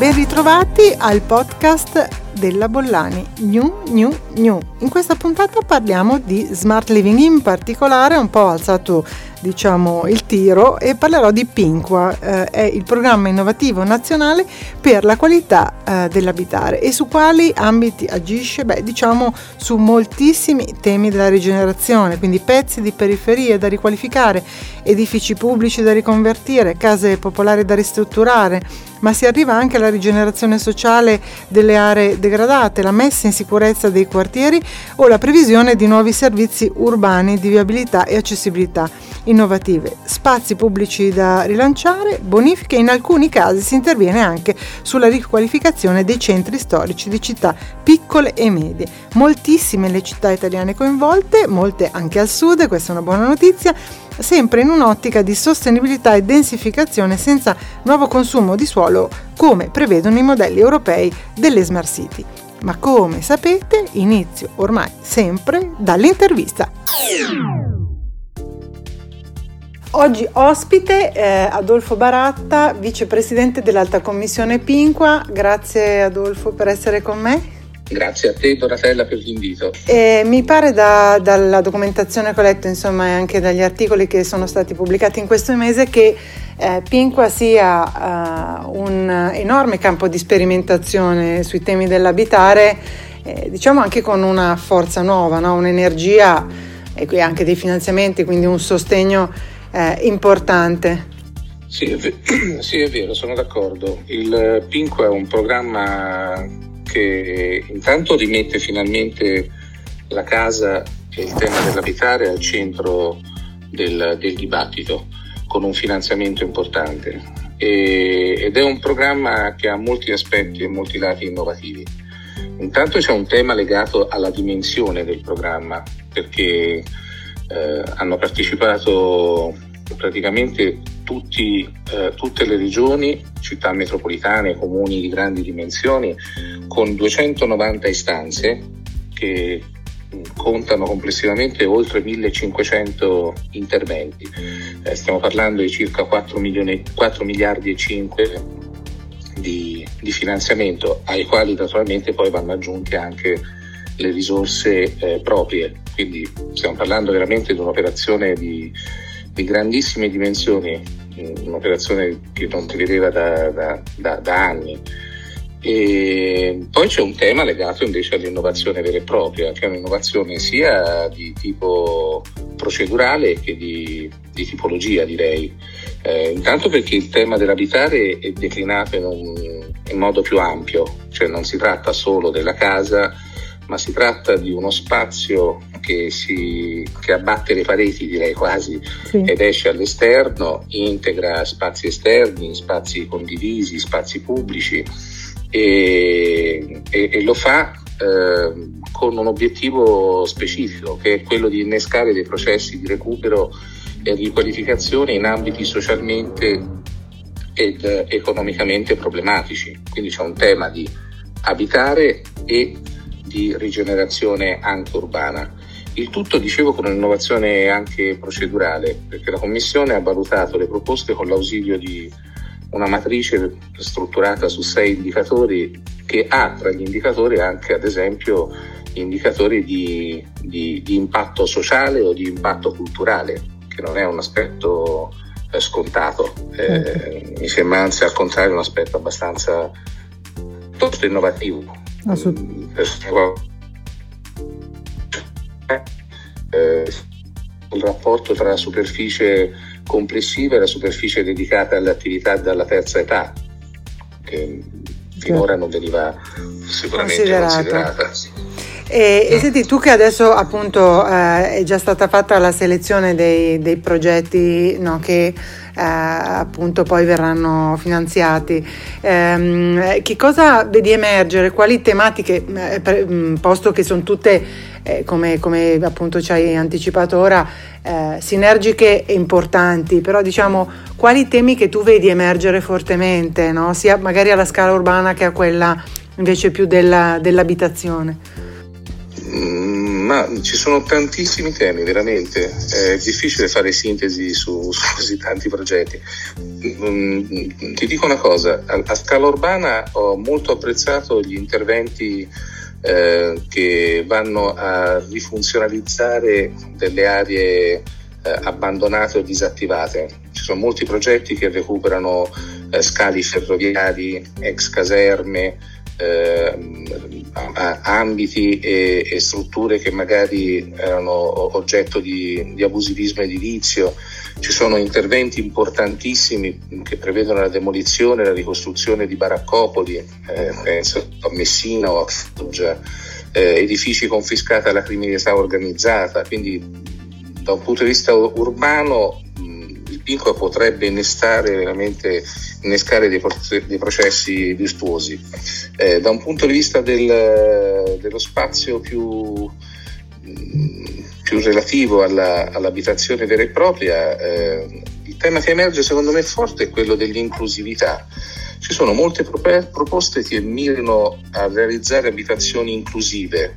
Ben ritrovati al podcast della Bollani New. In questa puntata parliamo di smart living, in particolare un po' alzato il tiro, e parlerò di PINQUA, è il programma innovativo nazionale per la qualità dell'abitare. E su quali ambiti agisce? Su moltissimi temi della rigenerazione, quindi pezzi di periferie da riqualificare, edifici pubblici da riconvertire, case popolari da ristrutturare, ma si arriva anche alla rigenerazione sociale delle aree degradate, la messa in sicurezza dei quartieri o la previsione di nuovi servizi urbani di viabilità e accessibilità innovative, spazi pubblici da rilanciare, bonifiche. In alcuni casi si interviene anche sulla riqualificazione dei centri storici di città piccole e medie. Moltissime le città italiane coinvolte, molte anche al sud, questa è una buona notizia, sempre in un'ottica di sostenibilità e densificazione senza nuovo consumo di suolo, come prevedono i modelli europei delle Smart City. Ma come sapete, inizio ormai sempre dall'intervista. Oggi ospite Adolfo Baratta, vicepresidente dell'Alta Commissione PINQUA. Grazie Adolfo per essere con me. Grazie a te Donatella per l'invito. Mi pare dalla documentazione che ho letto, e anche dagli articoli che sono stati pubblicati in questo mese, che PINQUA sia un enorme campo di sperimentazione sui temi dell'abitare, anche con una forza nuova, no? Un'energia e qui anche dei finanziamenti, quindi un sostegno importante. Sì, è vero, sono d'accordo. Il PINQUA è un programma che intanto rimette finalmente la casa e il tema dell'abitare al centro del dibattito, con un finanziamento importante, ed è un programma che ha molti aspetti e molti lati innovativi. Intanto c'è un tema legato alla dimensione del programma, perché hanno partecipato praticamente tutte le regioni, città metropolitane, comuni di grandi dimensioni, con 290 istanze che contano complessivamente oltre 1500 interventi. Stiamo parlando di circa 4,5 miliardi di finanziamento, ai quali naturalmente poi vanno aggiunte anche le risorse proprie. Quindi stiamo parlando veramente di un'operazione di grandissime dimensioni, un'operazione che non si vedeva da anni. E poi c'è un tema legato invece all'innovazione vera e propria, che è un'innovazione sia di tipo procedurale che di tipologia, direi. Intanto perché il tema dell'abitare è declinato in modo più ampio, non si tratta solo della casa, ma si tratta di uno spazio che abbatte le pareti, direi quasi, sì, ed esce all'esterno, integra spazi esterni, spazi condivisi, spazi pubblici, e lo fa con un obiettivo specifico, che è quello di innescare dei processi di recupero e riqualificazione in ambiti socialmente ed economicamente problematici. Quindi c'è un tema di abitare e di rigenerazione anche urbana. Il tutto, dicevo, con un'innovazione anche procedurale, perché la Commissione ha valutato le proposte con l'ausilio di una matrice strutturata su 6 indicatori, che ha tra gli indicatori anche, ad esempio, indicatori di impatto sociale o di impatto culturale, che non è un aspetto scontato. Mi sembra, anzi, al contrario, un aspetto abbastanza innovativo. Il rapporto tra la superficie complessiva e la superficie dedicata alle attività dalla terza età, che finora non veniva sicuramente considerata. E senti, tu che adesso appunto è già stata fatta la selezione dei progetti, no, che appunto poi verranno finanziati, che cosa vedi emergere, quali tematiche, posto che sono tutte come appunto ci hai anticipato ora, sinergiche e importanti, però quali temi che tu vedi emergere fortemente, no? Sia magari alla scala urbana che a quella invece più dell'abitazione. ma ci sono tantissimi temi, veramente è difficile fare sintesi su così tanti progetti. Ti dico una cosa, a scala urbana ho molto apprezzato gli interventi che vanno a rifunzionalizzare delle aree abbandonate o disattivate. Ci sono molti progetti che recuperano scali ferroviari, ex caserme, ambiti e strutture che magari erano oggetto di abusivismo edilizio. Ci sono interventi importantissimi che prevedono la demolizione e la ricostruzione di baraccopoli, penso a Messina o a Foggia, edifici confiscati alla criminalità organizzata. Quindi da un punto di vista urbano il PINQUA potrebbe innescare dei processi virtuosi. Da un punto di vista dello spazio più relativo all'abitazione vera e propria, il tema che emerge secondo me forte è quello dell'inclusività. Ci sono molte proposte che mirano a realizzare abitazioni inclusive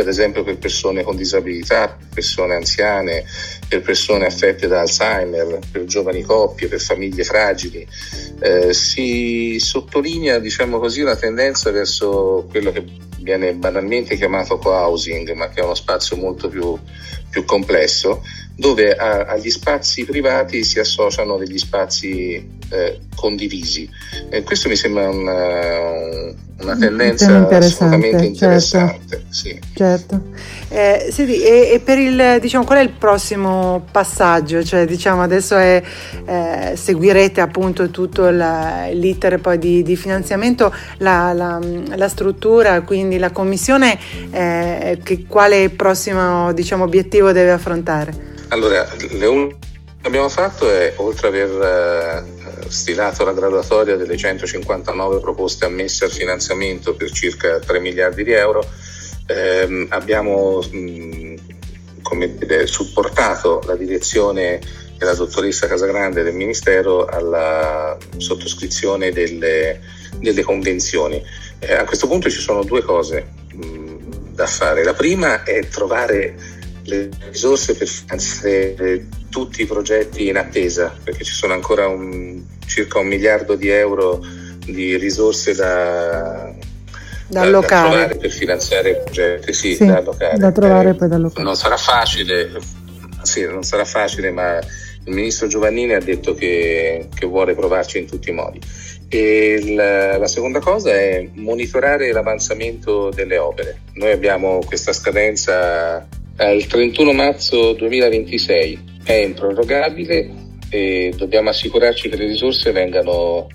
ad esempio per persone con disabilità, persone anziane, per persone affette da Alzheimer, per giovani coppie, per famiglie fragili. Si sottolinea, diciamo così, una tendenza verso quello che viene banalmente chiamato co-housing, ma che è uno spazio molto più complesso, dove agli spazi privati si associano degli spazi condivisi. Questo mi sembra una tendenza assolutamente interessante. Certo. Sì. Certo. Senti, e per il, diciamo, qual è il prossimo passaggio? Cioè, diciamo, adesso seguirete appunto tutto l'iter poi di finanziamento, la struttura, quindi la commissione, quale prossimo, diciamo, obiettivo deve affrontare? Allora, che abbiamo fatto è, oltre ad aver stilato la graduatoria delle 159 proposte ammesse al finanziamento per circa 3 miliardi di euro, abbiamo supportato la direzione della dottoressa Casagrande del Ministero alla sottoscrizione delle convenzioni. A questo punto ci sono due cose da fare. La prima è trovare le risorse per finanziare tutti i progetti in attesa, perché ci sono ancora circa 1 miliardo di euro di risorse da trovare per finanziare progetti, da allocare. Da trovare e poi da allocare. Non sarà facile, ma il ministro Giovannini ha detto che vuole provarci in tutti i modi. E la seconda cosa è monitorare l'avanzamento delle opere. Noi abbiamo questa scadenza al 31 marzo 2026, è improrogabile e dobbiamo assicurarci che le risorse vengano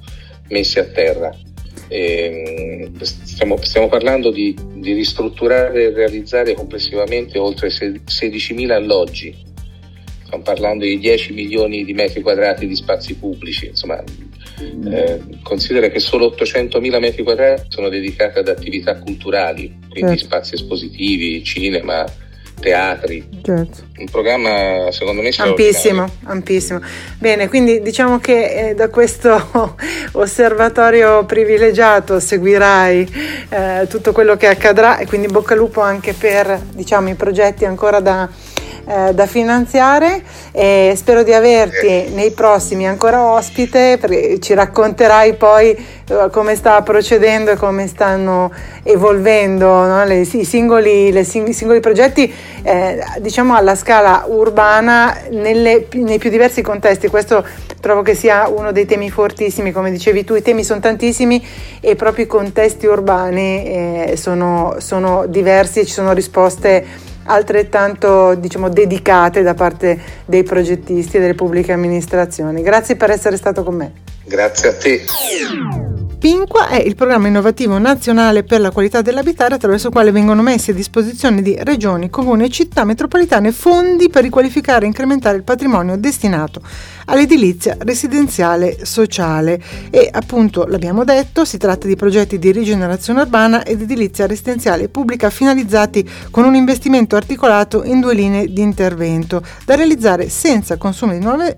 messe a terra. Stiamo parlando di ristrutturare e realizzare complessivamente oltre 16.000 alloggi, stiamo parlando di 10 milioni di metri quadrati di spazi pubblici, insomma. Considera che solo 800.000 metri quadrati sono dedicati ad attività culturali, quindi spazi espositivi, cinema, teatri. Certo. Un programma secondo me ampissimo. Bene, quindi diciamo che da questo osservatorio privilegiato seguirai tutto quello che accadrà, e quindi bocca al lupo anche per, diciamo, i progetti ancora da finanziare, e spero di averti nei prossimi ancora ospite, perché ci racconterai poi come sta procedendo e come stanno evolvendo, no? i singoli progetti, diciamo, alla scala urbana nei più diversi contesti. Questo trovo che sia uno dei temi fortissimi, come dicevi tu, i temi sono tantissimi e proprio i contesti urbani sono diversi e ci sono risposte altrettanto, diciamo, dedicate da parte dei progettisti e delle pubbliche amministrazioni. Grazie per essere stato con me. Grazie a te. PINQUA è il programma innovativo nazionale per la qualità dell'abitare, attraverso il quale vengono messi a disposizione di regioni, comuni e città metropolitane fondi per riqualificare e incrementare il patrimonio destinato all'edilizia residenziale sociale e, appunto, l'abbiamo detto, si tratta di progetti di rigenerazione urbana ed edilizia residenziale pubblica finalizzati con un investimento articolato in due linee di intervento da realizzare senza consumo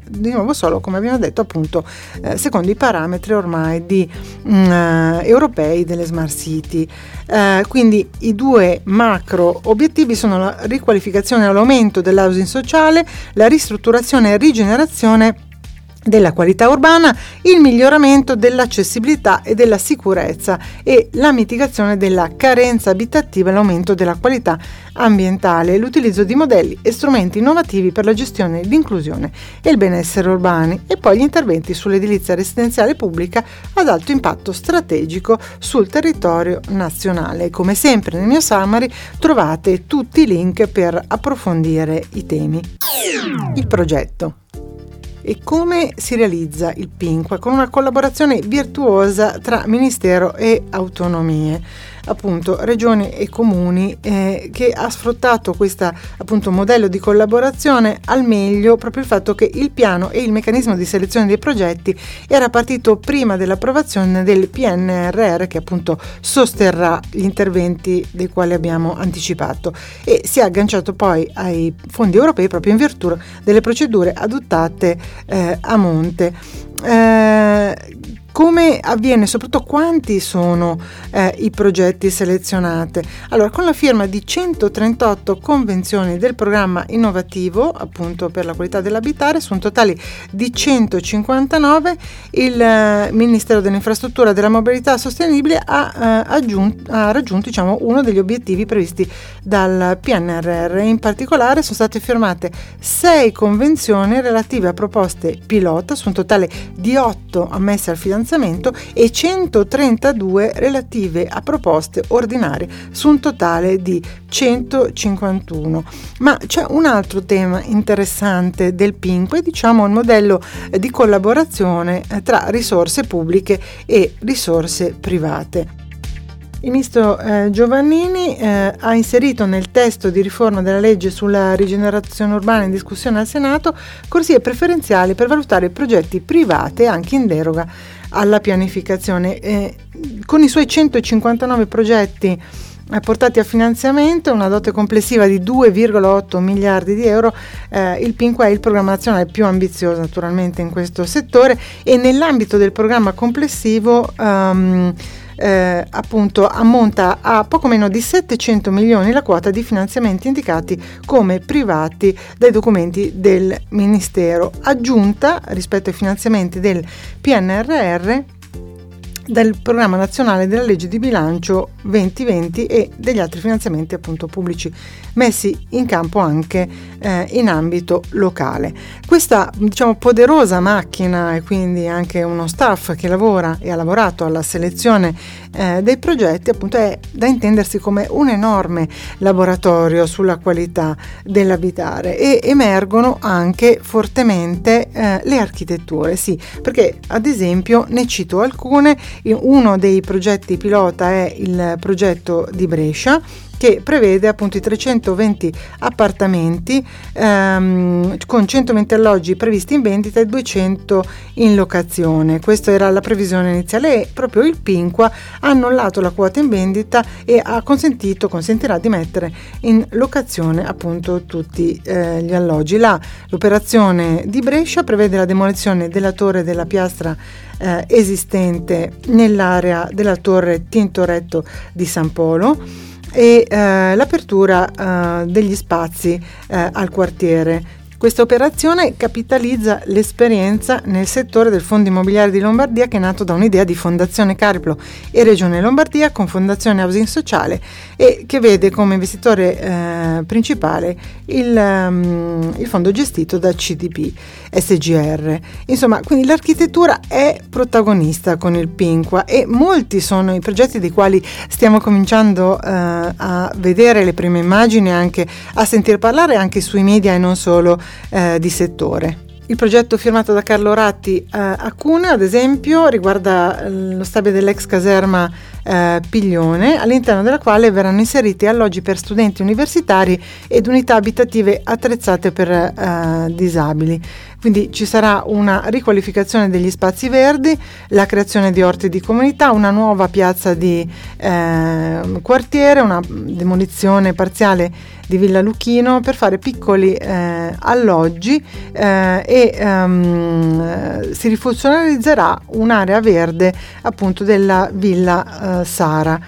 di nuovo solo, come abbiamo detto, appunto, secondo i parametri ormai di europei delle Smart City. Quindi i due macro obiettivi sono la riqualificazione e l'aumento dell'housing sociale, la ristrutturazione e rigenerazione della qualità urbana, il miglioramento dell'accessibilità e della sicurezza e la mitigazione della carenza abitativa e l'aumento della qualità ambientale, l'utilizzo di modelli e strumenti innovativi per la gestione, l'inclusione e il benessere urbani, e poi gli interventi sull'edilizia residenziale pubblica ad alto impatto strategico sul territorio nazionale. Come sempre nel mio summary trovate tutti i link per approfondire i temi. Il progetto. E come si realizza il PINQUA? Con una collaborazione virtuosa tra Ministero e autonomie, appunto regioni e comuni, che ha sfruttato questo, appunto, modello di collaborazione al meglio, proprio il fatto che il piano e il meccanismo di selezione dei progetti era partito prima dell'approvazione del PNRR, che appunto sosterrà gli interventi dei quali abbiamo anticipato, e si è agganciato poi ai fondi europei proprio in virtù delle procedure adottate a monte. Come avviene, soprattutto quanti sono i progetti selezionati? Allora, con la firma di 138 convenzioni del programma innovativo, appunto, per la qualità dell'abitare, su un totale di 159, il Ministero dell'Infrastruttura e della Mobilità Sostenibile ha raggiunto, diciamo, uno degli obiettivi previsti dal PNRR. In particolare sono state firmate 6 convenzioni relative a proposte pilota, su un totale di 8 ammesse al fidanzamento, e 132 relative a proposte ordinarie, su un totale di 151. Ma c'è un altro tema interessante del PINQUA, diciamo il modello di collaborazione tra risorse pubbliche e risorse private. Il ministro Giovannini ha inserito nel testo di riforma della legge sulla rigenerazione urbana in discussione al Senato corsie preferenziali per valutare progetti privati anche in deroga alla pianificazione. Con i suoi 159 progetti portati a finanziamento, una dote complessiva di 2,8 miliardi di euro, il PINQUA è il programma nazionale più ambizioso naturalmente in questo settore, e nell'ambito del programma complessivo appunto ammonta a poco meno di 700 milioni la quota di finanziamenti indicati come privati dai documenti del Ministero, aggiunta rispetto ai finanziamenti del PNRR, del programma nazionale della legge di bilancio 2020 e degli altri finanziamenti, appunto, pubblici messi in campo anche in ambito locale. Questa, diciamo, poderosa macchina, e quindi anche uno staff che lavora e ha lavorato alla selezione dei progetti, appunto, è da intendersi come un enorme laboratorio sulla qualità dell'abitare, e emergono anche fortemente le architetture, sì, perché ad esempio ne cito alcune. Uno dei progetti pilota è il progetto di Brescia, che prevede appunto i 320 appartamenti con 120 alloggi previsti in vendita e 200 in locazione. Questa era la previsione iniziale, e proprio il PINQUA ha annullato la quota in vendita e ha consentirà di mettere in locazione appunto tutti gli alloggi. L'operazione di Brescia prevede la demolizione della torre della piastra esistente nell'area della torre Tintoretto di San Polo, e l'apertura degli spazi al quartiere. Questa operazione capitalizza l'esperienza nel settore del Fondo Immobiliare di Lombardia, che è nato da un'idea di Fondazione Cariplo e Regione Lombardia con Fondazione Housing Sociale, e che vede come investitore principale il fondo gestito da Cdp Sgr. Insomma, quindi l'architettura è protagonista con il PINQUA, e molti sono i progetti dei quali stiamo cominciando a vedere le prime immagini, anche a sentir parlare anche sui media e non solo di settore. Il progetto firmato da Carlo Ratti a Cuneo, ad esempio, riguarda lo stabile dell'ex caserma Piglione, all'interno della quale verranno inseriti alloggi per studenti universitari ed unità abitative attrezzate per disabili. Quindi ci sarà una riqualificazione degli spazi verdi, la creazione di orti di comunità, una nuova piazza di quartiere, una demolizione parziale di Villa Lucchino per fare piccoli alloggi si rifunzionalizzerà un'area verde appunto della Villa Sara.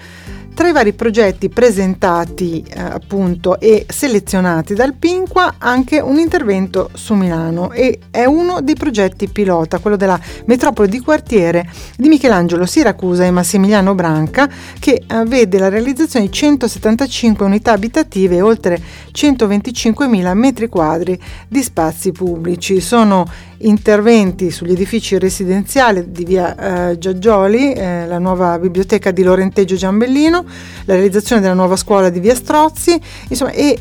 Tra i vari progetti presentati appunto e selezionati dal PINQUA anche un intervento su Milano, e è uno dei progetti pilota, quello della metropoli di quartiere di Michelangelo Siracusa e Massimiliano Branca, che vede la realizzazione di 175 unità abitative e oltre 125.000 metri quadri di spazi pubblici. Sono interventi sugli edifici residenziali di via Giaggioli, la nuova biblioteca di Lorenteggio Giambellino, la realizzazione della nuova scuola di via Strozzi, insomma, e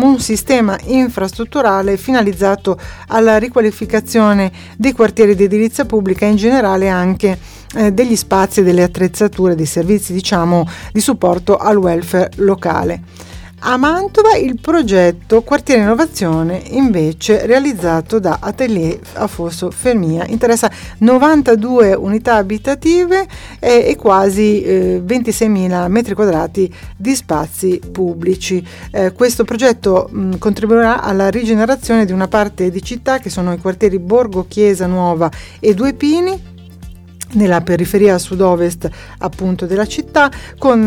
un sistema infrastrutturale finalizzato alla riqualificazione dei quartieri di edilizia pubblica e in generale anche degli spazi e delle attrezzature, dei servizi di supporto al welfare locale. A Mantova il progetto Quartiere Innovazione, invece realizzato da Atelier Afosso Fermia, interessa 92 unità abitative e quasi 26.000 metri quadrati di spazi pubblici. Questo progetto contribuirà alla rigenerazione di una parte di città che sono i quartieri Borgo, Chiesa Nuova e Due Pini, nella periferia sud-ovest appunto della città, con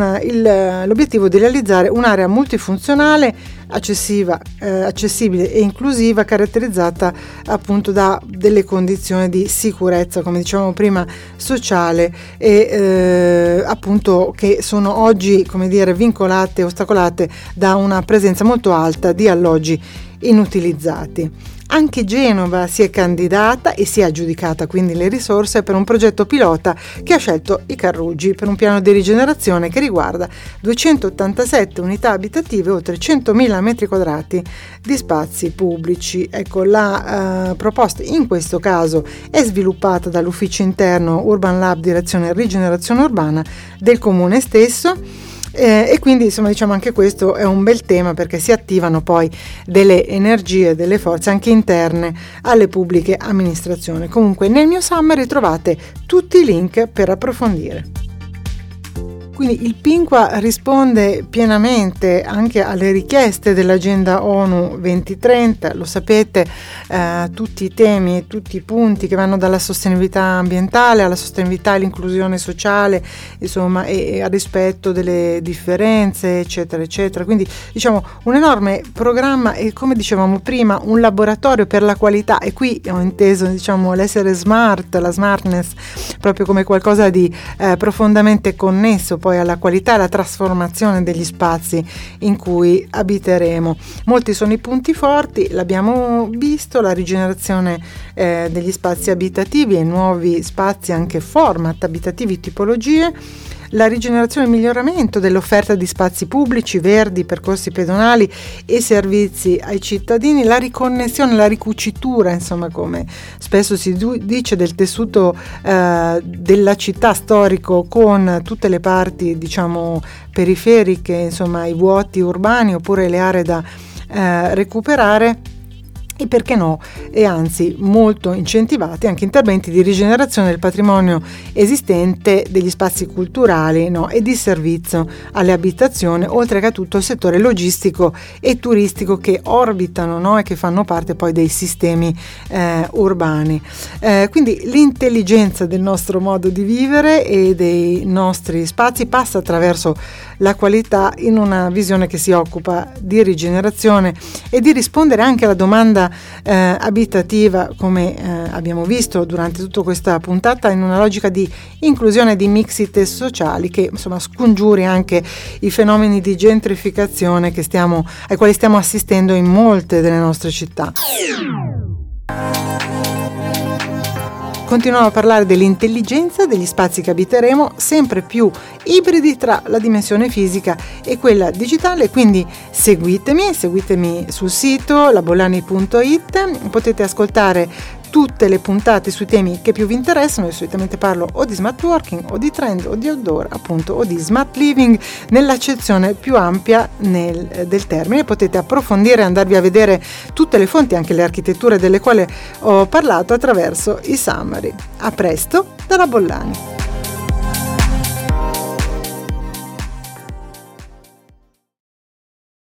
l'obiettivo di realizzare un'area multifunzionale accessibile e inclusiva, caratterizzata appunto da delle condizioni di sicurezza, come dicevamo prima, sociale e appunto che sono oggi, come dire, vincolate, ostacolate da una presenza molto alta di alloggi inutilizzati. Anche Genova si è candidata e si è aggiudicata quindi le risorse per un progetto pilota che ha scelto i Carruggi per un piano di rigenerazione che riguarda 287 unità abitative, oltre 100.000 metri quadrati di spazi pubblici. Ecco, la proposta in questo caso è sviluppata dall'ufficio interno Urban Lab direzione rigenerazione urbana del comune stesso. E quindi anche questo è un bel tema, perché si attivano poi delle energie, delle forze anche interne alle pubbliche amministrazioni. Comunque nel mio summary trovate tutti i link per approfondire. Quindi il PINQUA risponde pienamente anche alle richieste dell'agenda ONU 2030, lo sapete, tutti i temi e tutti i punti che vanno dalla sostenibilità ambientale alla sostenibilità e all'inclusione sociale, e al rispetto delle differenze, eccetera, eccetera. Quindi un enorme programma e, come dicevamo prima, un laboratorio per la qualità, e qui ho inteso l'essere smart, la smartness, proprio come qualcosa di profondamente connesso poi alla qualità e alla trasformazione degli spazi in cui abiteremo. Molti sono i punti forti, l'abbiamo visto, la rigenerazione degli spazi abitativi e nuovi spazi, anche format abitativi, tipologie, la rigenerazione e il miglioramento dell'offerta di spazi pubblici, verdi, percorsi pedonali e servizi ai cittadini, la riconnessione, la ricucitura, come spesso si dice, del tessuto della città storico con tutte le parti periferiche, i vuoti urbani oppure le aree da recuperare. E perché no? E anzi, molto incentivati anche interventi di rigenerazione del patrimonio esistente, degli spazi culturali e di servizio alle abitazioni, oltre che a tutto il settore logistico e turistico che orbitano e che fanno parte poi dei sistemi urbani. Quindi l'intelligenza del nostro modo di vivere e dei nostri spazi passa attraverso la qualità, in una visione che si occupa di rigenerazione e di rispondere anche alla domanda abitativa, come abbiamo visto durante tutta questa puntata, in una logica di inclusione, di mixite sociali che scongiuri anche i fenomeni di gentrificazione ai quali stiamo assistendo in molte delle nostre città. Continuiamo a parlare dell'intelligenza degli spazi che abiteremo, sempre più ibridi tra la dimensione fisica e quella digitale. Quindi seguitemi sul sito labolani.it, potete ascoltare tutte le puntate sui temi che più vi interessano. Io solitamente parlo o di smart working o di trend o di outdoor, appunto, o di smart living nell'accezione più ampia del termine. Potete approfondire e andarvi a vedere tutte le fonti, anche le architetture delle quali ho parlato, attraverso i summary. A presto dalla Bollani.